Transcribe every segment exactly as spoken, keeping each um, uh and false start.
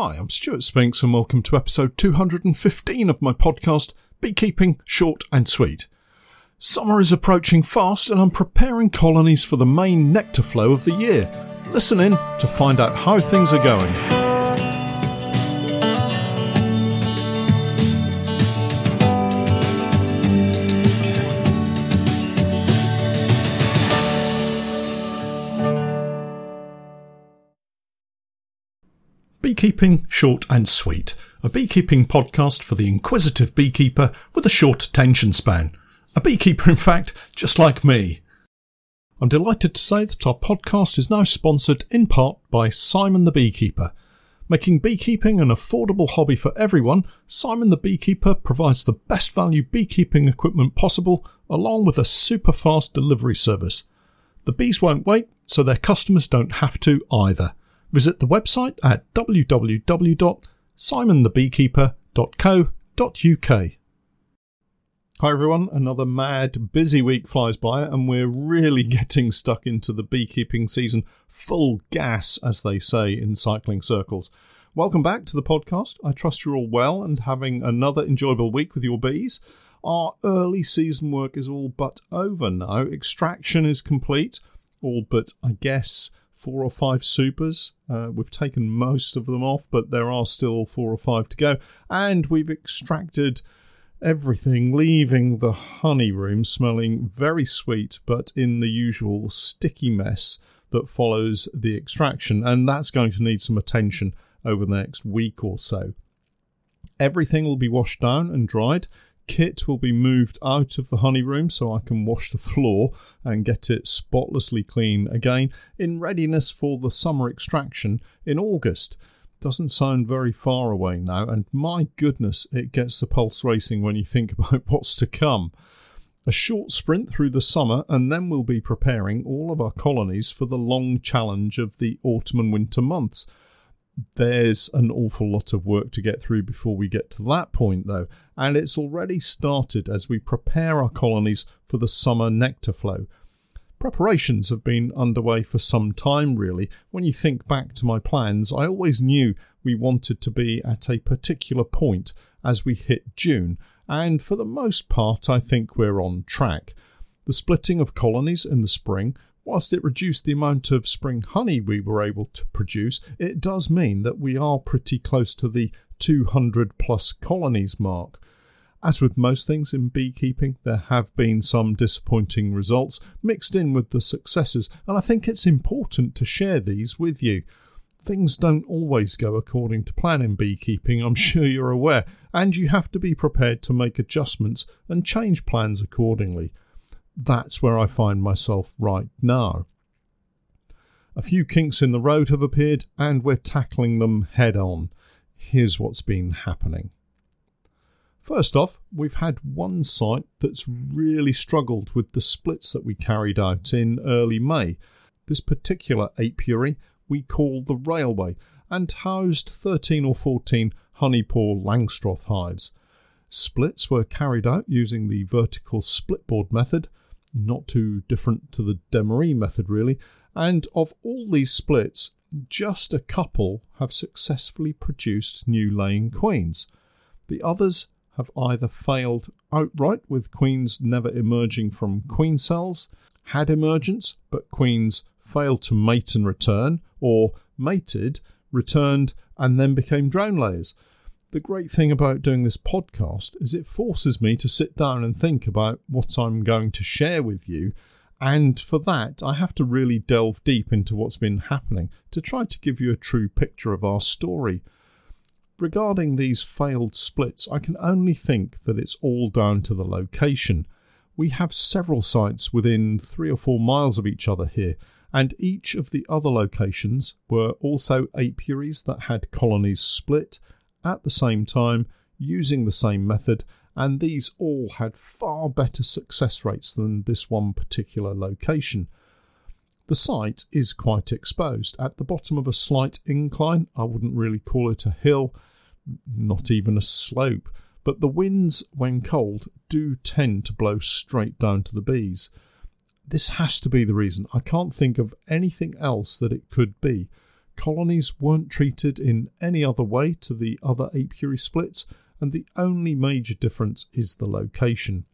Hi, I'm Stuart Spinks and welcome to episode two hundred fifteen of my podcast, Beekeeping Short and Sweet. Summer is approaching fast and I'm preparing colonies for the main nectar flow of the year. Listen in to find out how things are going. Beekeeping Short and Sweet, a beekeeping podcast for the inquisitive beekeeper with a short attention span. A beekeeper, in fact, just like me. I'm delighted to say that our podcast is now sponsored in part by Simon the Beekeeper. Making beekeeping an affordable hobby for everyone, Simon the Beekeeper provides the best value beekeeping equipment possible, along with a super fast delivery service. The bees won't wait, so their customers don't have to either. Visit the website at w w w dot simon the beekeeper dot co dot u k. Hi everyone, another mad busy week flies by and we're really getting stuck into the beekeeping season, full gas as they say in cycling circles. Welcome back to the podcast. I trust you're all well and having another enjoyable week with your bees. Our early season work is all but over now. Extraction is complete, all but I guess four or five supers. Uh, we've taken most of them off, but there are still four or five to go. And we've extracted everything, leaving the honey room smelling very sweet, but in the usual sticky mess that follows the extraction. And that's going to need some attention over the next week or so. Everything will be washed down and dried. Kit will be moved out of the honey room so I can wash the floor and get it spotlessly clean again in readiness for the summer extraction in August. Doesn't sound very far away now, and my goodness, it gets the pulse racing when you think about what's to come. A short sprint through the summer and then we'll be preparing all of our colonies for the long challenge of the autumn and winter months. There's an awful lot of work to get through before we get to that point though, and it's already started as we prepare our colonies for the summer nectar flow. Preparations have been underway for some time really. When you think back to my plans, I always knew we wanted to be at a particular point as we hit June, and for the most part I think we're on track. The splitting of colonies in the spring, whilst it reduced the amount of spring honey we were able to produce, it does mean that we are pretty close to the two hundred plus colonies mark. As with most things in beekeeping, there have been some disappointing results mixed in with the successes, and I think it's important to share these with you. Things don't always go according to plan in beekeeping, I'm sure you're aware, and you have to be prepared to make adjustments and change plans accordingly. That's where I find myself right now. A few kinks in the road have appeared and we're tackling them head on. Here's what's been happening. First off, we've had one site that's really struggled with the splits that we carried out in early May. This particular apiary we call the Railway and housed thirteen or fourteen honeypaw Langstroth hives. Splits were carried out using the vertical splitboard method, not too different to the Demaree method really, and of all these splits, just a couple have successfully produced new laying queens. The others have either failed outright, with queens never emerging from queen cells, had emergence but queens failed to mate and return, or mated, returned and then became drone layers. The great thing about doing this podcast is it forces me to sit down and think about what I'm going to share with you, and for that I have to really delve deep into what's been happening to try to give you a true picture of our story. Regarding these failed splits, I can only think that it's all down to the location. We have several sites within three or four miles of each other here, and each of the other locations were also apiaries that had colonies split at the same time, using the same method, and these all had far better success rates than this one particular location. The site is quite exposed, at the bottom of a slight incline. I wouldn't really call it a hill, not even a slope, but the winds, when cold, do tend to blow straight down to the bees. This has to be the reason. I can't think of anything else that it could be. colonies weren't treated in any other way to the other apiary splits, and the only major difference is the location.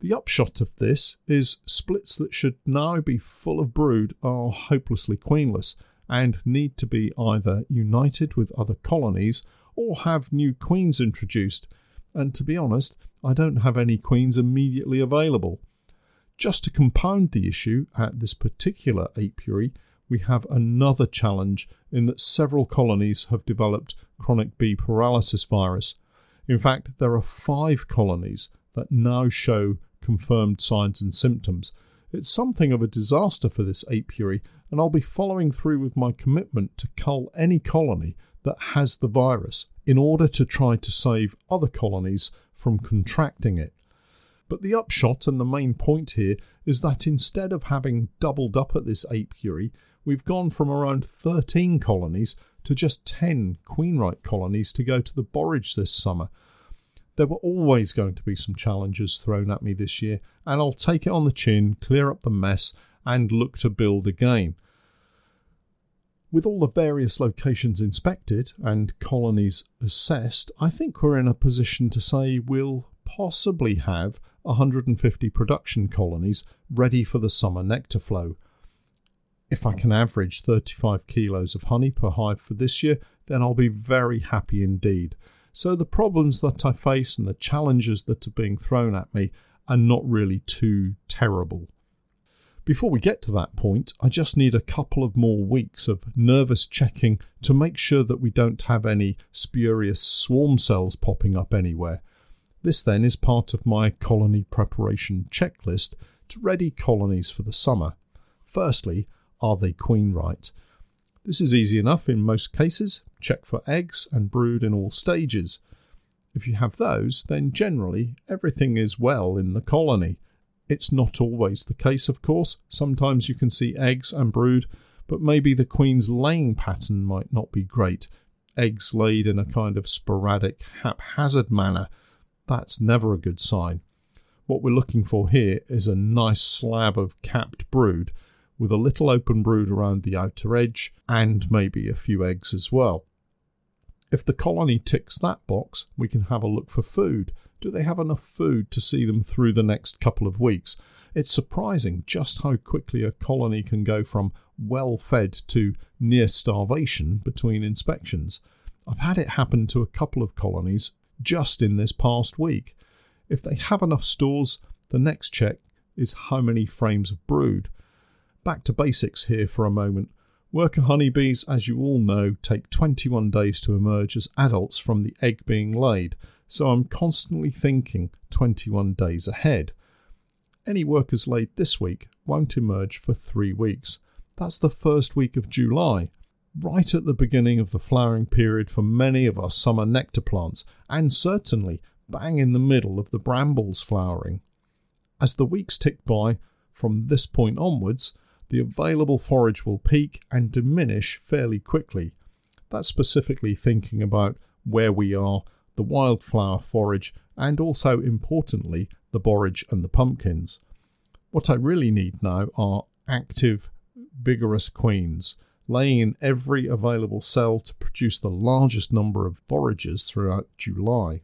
The upshot of this is splits that should now be full of brood are hopelessly queenless and need to be either united with other colonies or have new queens introduced, and to be honest, I don't have any queens immediately available. Just to compound the issue at this particular apiary, we have another challenge in that several colonies have developed chronic bee paralysis virus. In fact, there are five colonies that now show confirmed signs and symptoms. It's something of a disaster for this apiary, and I'll be following through with my commitment to cull any colony that has the virus in order to try to save other colonies from contracting it. But the upshot and the main point here is that instead of having doubled up at this apiary, we've gone from around thirteen colonies to just ten queenwright colonies to go to the borage this summer. There were always going to be some challenges thrown at me this year, and I'll take it on the chin, clear up the mess, and look to build again. With all the various locations inspected and colonies assessed, I think we're in a position to say we'll possibly have one hundred fifty production colonies ready for the summer nectar flow. If I can average thirty-five kilos of honey per hive for this year, then I'll be very happy indeed. So the problems that I face and the challenges that are being thrown at me are not really too terrible. Before we get to that point, I just need a couple of more weeks of nervous checking to make sure that we don't have any spurious swarm cells popping up anywhere. This then is part of my colony preparation checklist to ready colonies for the summer. Firstly, are they queenwright? This is easy enough in most cases. Check for eggs and brood in all stages. If you have those, then generally everything is well in the colony. It's not always the case, of course. Sometimes you can see eggs and brood, but maybe the queen's laying pattern might not be great. Eggs laid in a kind of sporadic, haphazard manner. That's never a good sign. What we're looking for here is a nice slab of capped brood, with a little open brood around the outer edge and maybe a few eggs as well. If the colony ticks that box, we can have a look for food. Do they have enough food to see them through the next couple of weeks? It's surprising just how quickly a colony can go from well-fed to near starvation between inspections. I've had it happen to a couple of colonies just in this past week. If they have enough stores, the next check is how many frames of brood. Back to basics here for a moment. Worker honeybees, as you all know, take twenty-one days to emerge as adults from the egg being laid, so I'm constantly thinking twenty-one days ahead. Any workers laid this week won't emerge for three weeks. That's the first week of July, right at the beginning of the flowering period for many of our summer nectar plants, and certainly bang in the middle of the brambles flowering. As the weeks tick by, from this point onwards, the available forage will peak and diminish fairly quickly. That's specifically thinking about where we are, the wildflower forage, and also importantly, the borage and the pumpkins. What I really need now are active, vigorous queens, laying in every available cell to produce the largest number of foragers throughout July.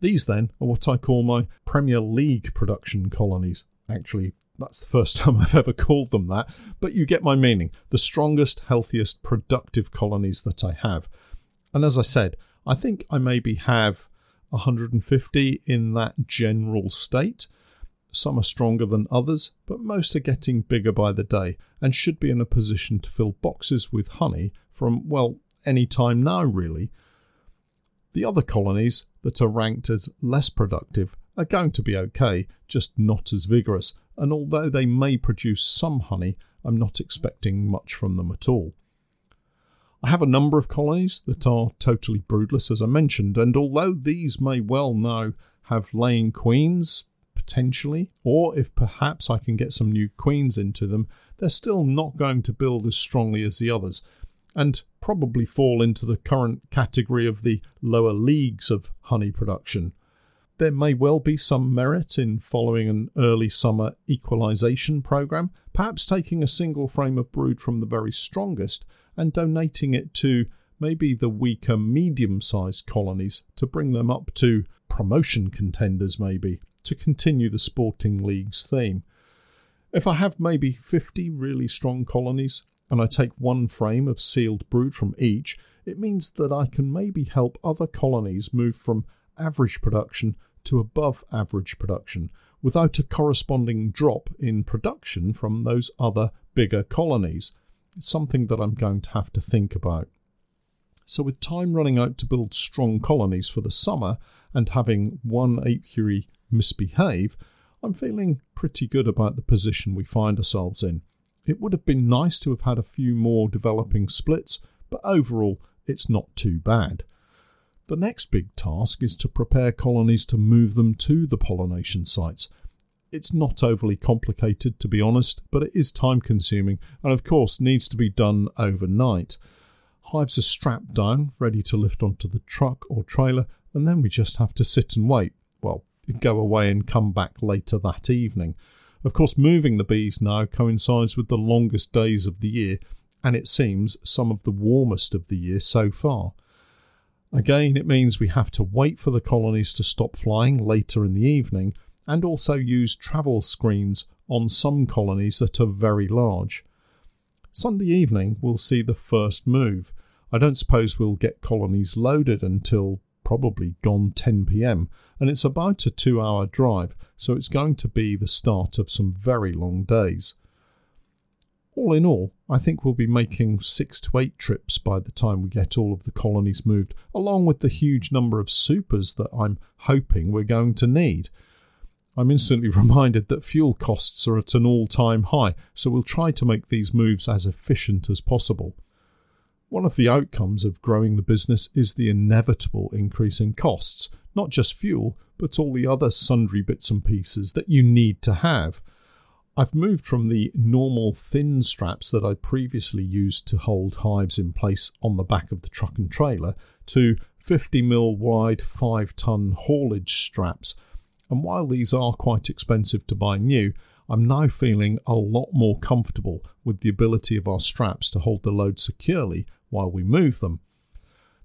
These then are what I call my Premier League production colonies. Actually, that's the first time I've ever called them that, but you get my meaning. The strongest, healthiest, productive colonies that I have. And as I said, I think I maybe have one hundred fifty in that general state. Some are stronger than others, but most are getting bigger by the day and should be in a position to fill boxes with honey from, well, any time now really. The other colonies that are ranked as less productive are going to be okay, just not as vigorous, and although they may produce some honey, I'm not expecting much from them at all. I have a number of colonies that are totally broodless, as I mentioned, and although these may well now have laying queens, potentially, or if perhaps I can get some new queens into them, they're still not going to build as strongly as the others, and probably fall into the current category of the lower leagues of honey production. There may well be some merit in following an early summer equalisation programme, perhaps taking a single frame of brood from the very strongest and donating it to maybe the weaker medium-sized colonies to bring them up to promotion contenders, maybe, to continue the sporting league's theme. If I have maybe fifty really strong colonies and I take one frame of sealed brood from each, it means that I can maybe help other colonies move from average production to above average production without a corresponding drop in production from those other bigger colonies. It's something that I'm going to have to think about. So with time running out to build strong colonies for the summer and having one apiary misbehave, I'm feeling pretty good about the position we find ourselves in. It would have been nice to have had a few more developing splits, but overall it's not too bad. The next big task is to prepare colonies to move them to the pollination sites. It's not overly complicated, to be honest, but it is time consuming and of course needs to be done overnight. Hives are strapped down, ready to lift onto the truck or trailer, and then we just have to sit and wait. Well, go away and come back later that evening. Of course, moving the bees now coincides with the longest days of the year, and it seems some of the warmest of the year so far. Again, it means we have to wait for the colonies to stop flying later in the evening, and also use travel screens on some colonies that are very large. Sunday evening, we'll see the first move. I don't suppose we'll get colonies loaded until probably gone ten p.m, and it's about a two-hour drive, so it's going to be the start of some very long days. All in all, I think we'll be making six to eight trips by the time we get all of the colonies moved, along with the huge number of supers that I'm hoping we're going to need. I'm instantly reminded that fuel costs are at an all-time high, so we'll try to make these moves as efficient as possible. One of the outcomes of growing the business is the inevitable increase in costs, not just fuel, but all the other sundry bits and pieces that you need to have. I've moved from the normal thin straps that I previously used to hold hives in place on the back of the truck and trailer to fifty millimeter wide five tonne haulage straps, and while these are quite expensive to buy new, I'm now feeling a lot more comfortable with the ability of our straps to hold the load securely while we move them.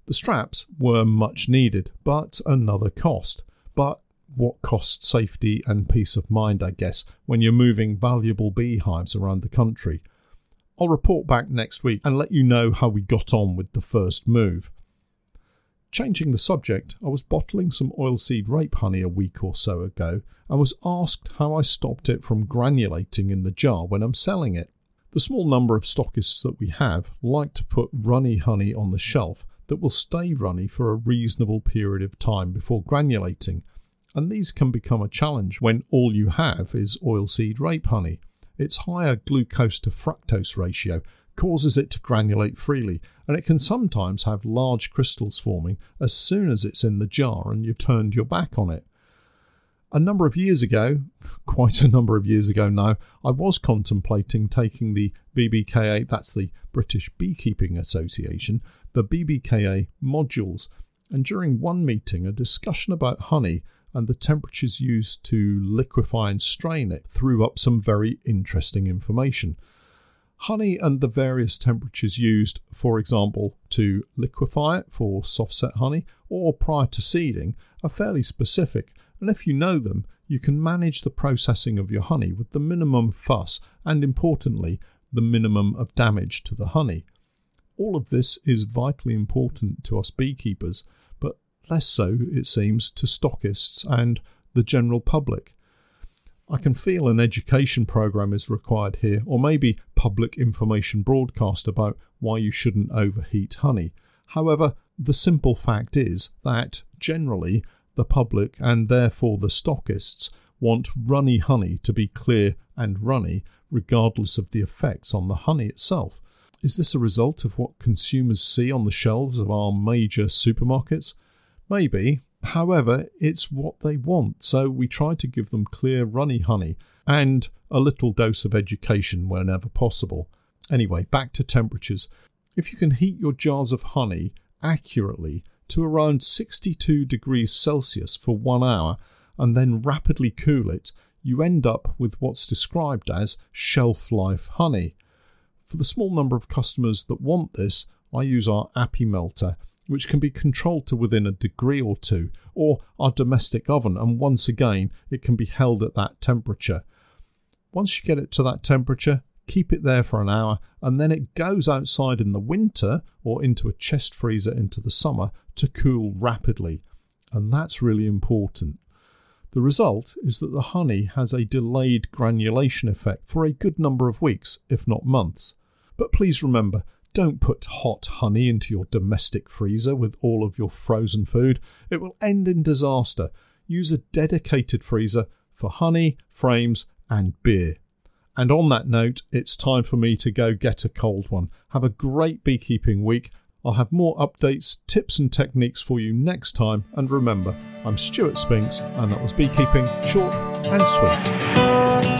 The straps were much needed, but another cost. But what costs safety and peace of mind, I guess, when you're moving valuable beehives around the country. I'll report back next week and let you know how we got on with the first move. Changing the subject, I was bottling some oilseed rape honey a week or so ago and was asked how I stopped it from granulating in the jar when I'm selling it. The small number of stockists that we have like to put runny honey on the shelf that will stay runny for a reasonable period of time before granulating. And these can become a challenge when all you have is oilseed rape honey. Its higher glucose to fructose ratio causes it to granulate freely, and it can sometimes have large crystals forming as soon as it's in the jar and you've turned your back on it. A number of years ago, quite a number of years ago now, I was contemplating taking the B B K A, that's the British Beekeeping Association, the B B K A modules, and during one meeting a discussion about honey and the temperatures used to liquefy and strain it threw up some very interesting information. Honey and the various temperatures used, for example, to liquefy it for soft-set honey or prior to seeding, are fairly specific, and if you know them, you can manage the processing of your honey with the minimum fuss and, importantly, the minimum of damage to the honey. All of this is vitally important to us beekeepers, but less so, it seems, to stockists and the general public. I can feel an education programme is required here, or maybe public information broadcast about why you shouldn't overheat honey. However, the simple fact is that, generally, the public, and therefore the stockists, want runny honey to be clear and runny, regardless of the effects on the honey itself. Is this a result of what consumers see on the shelves of our major supermarkets? Maybe. However, it's what they want, so we try to give them clear, runny honey and a little dose of education whenever possible. Anyway, back to temperatures. If you can heat your jars of honey accurately to around sixty-two degrees Celsius for one hour and then rapidly cool it, you end up with what's described as shelf life honey. For the small number of customers that want this, I use our Appy melter, which can be controlled to within a degree or two, or our domestic oven, and once again it can be held at that temperature. Once you get it to that temperature, keep it there for an hour, and then it goes outside in the winter or into a chest freezer into the summer to cool rapidly, and that's really important. The result is that the honey has a delayed granulation effect for a good number of weeks, if not months. But please remember, don't put hot honey into your domestic freezer with all of your frozen food. It will end in disaster. Use a dedicated freezer for honey, frames, and beer. And on that note, it's time for me to go get a cold one. Have a great beekeeping week. I'll have more updates, tips and techniques for you next time. And remember, I'm Stuart Spinks, and that was Beekeeping Short and Sweet.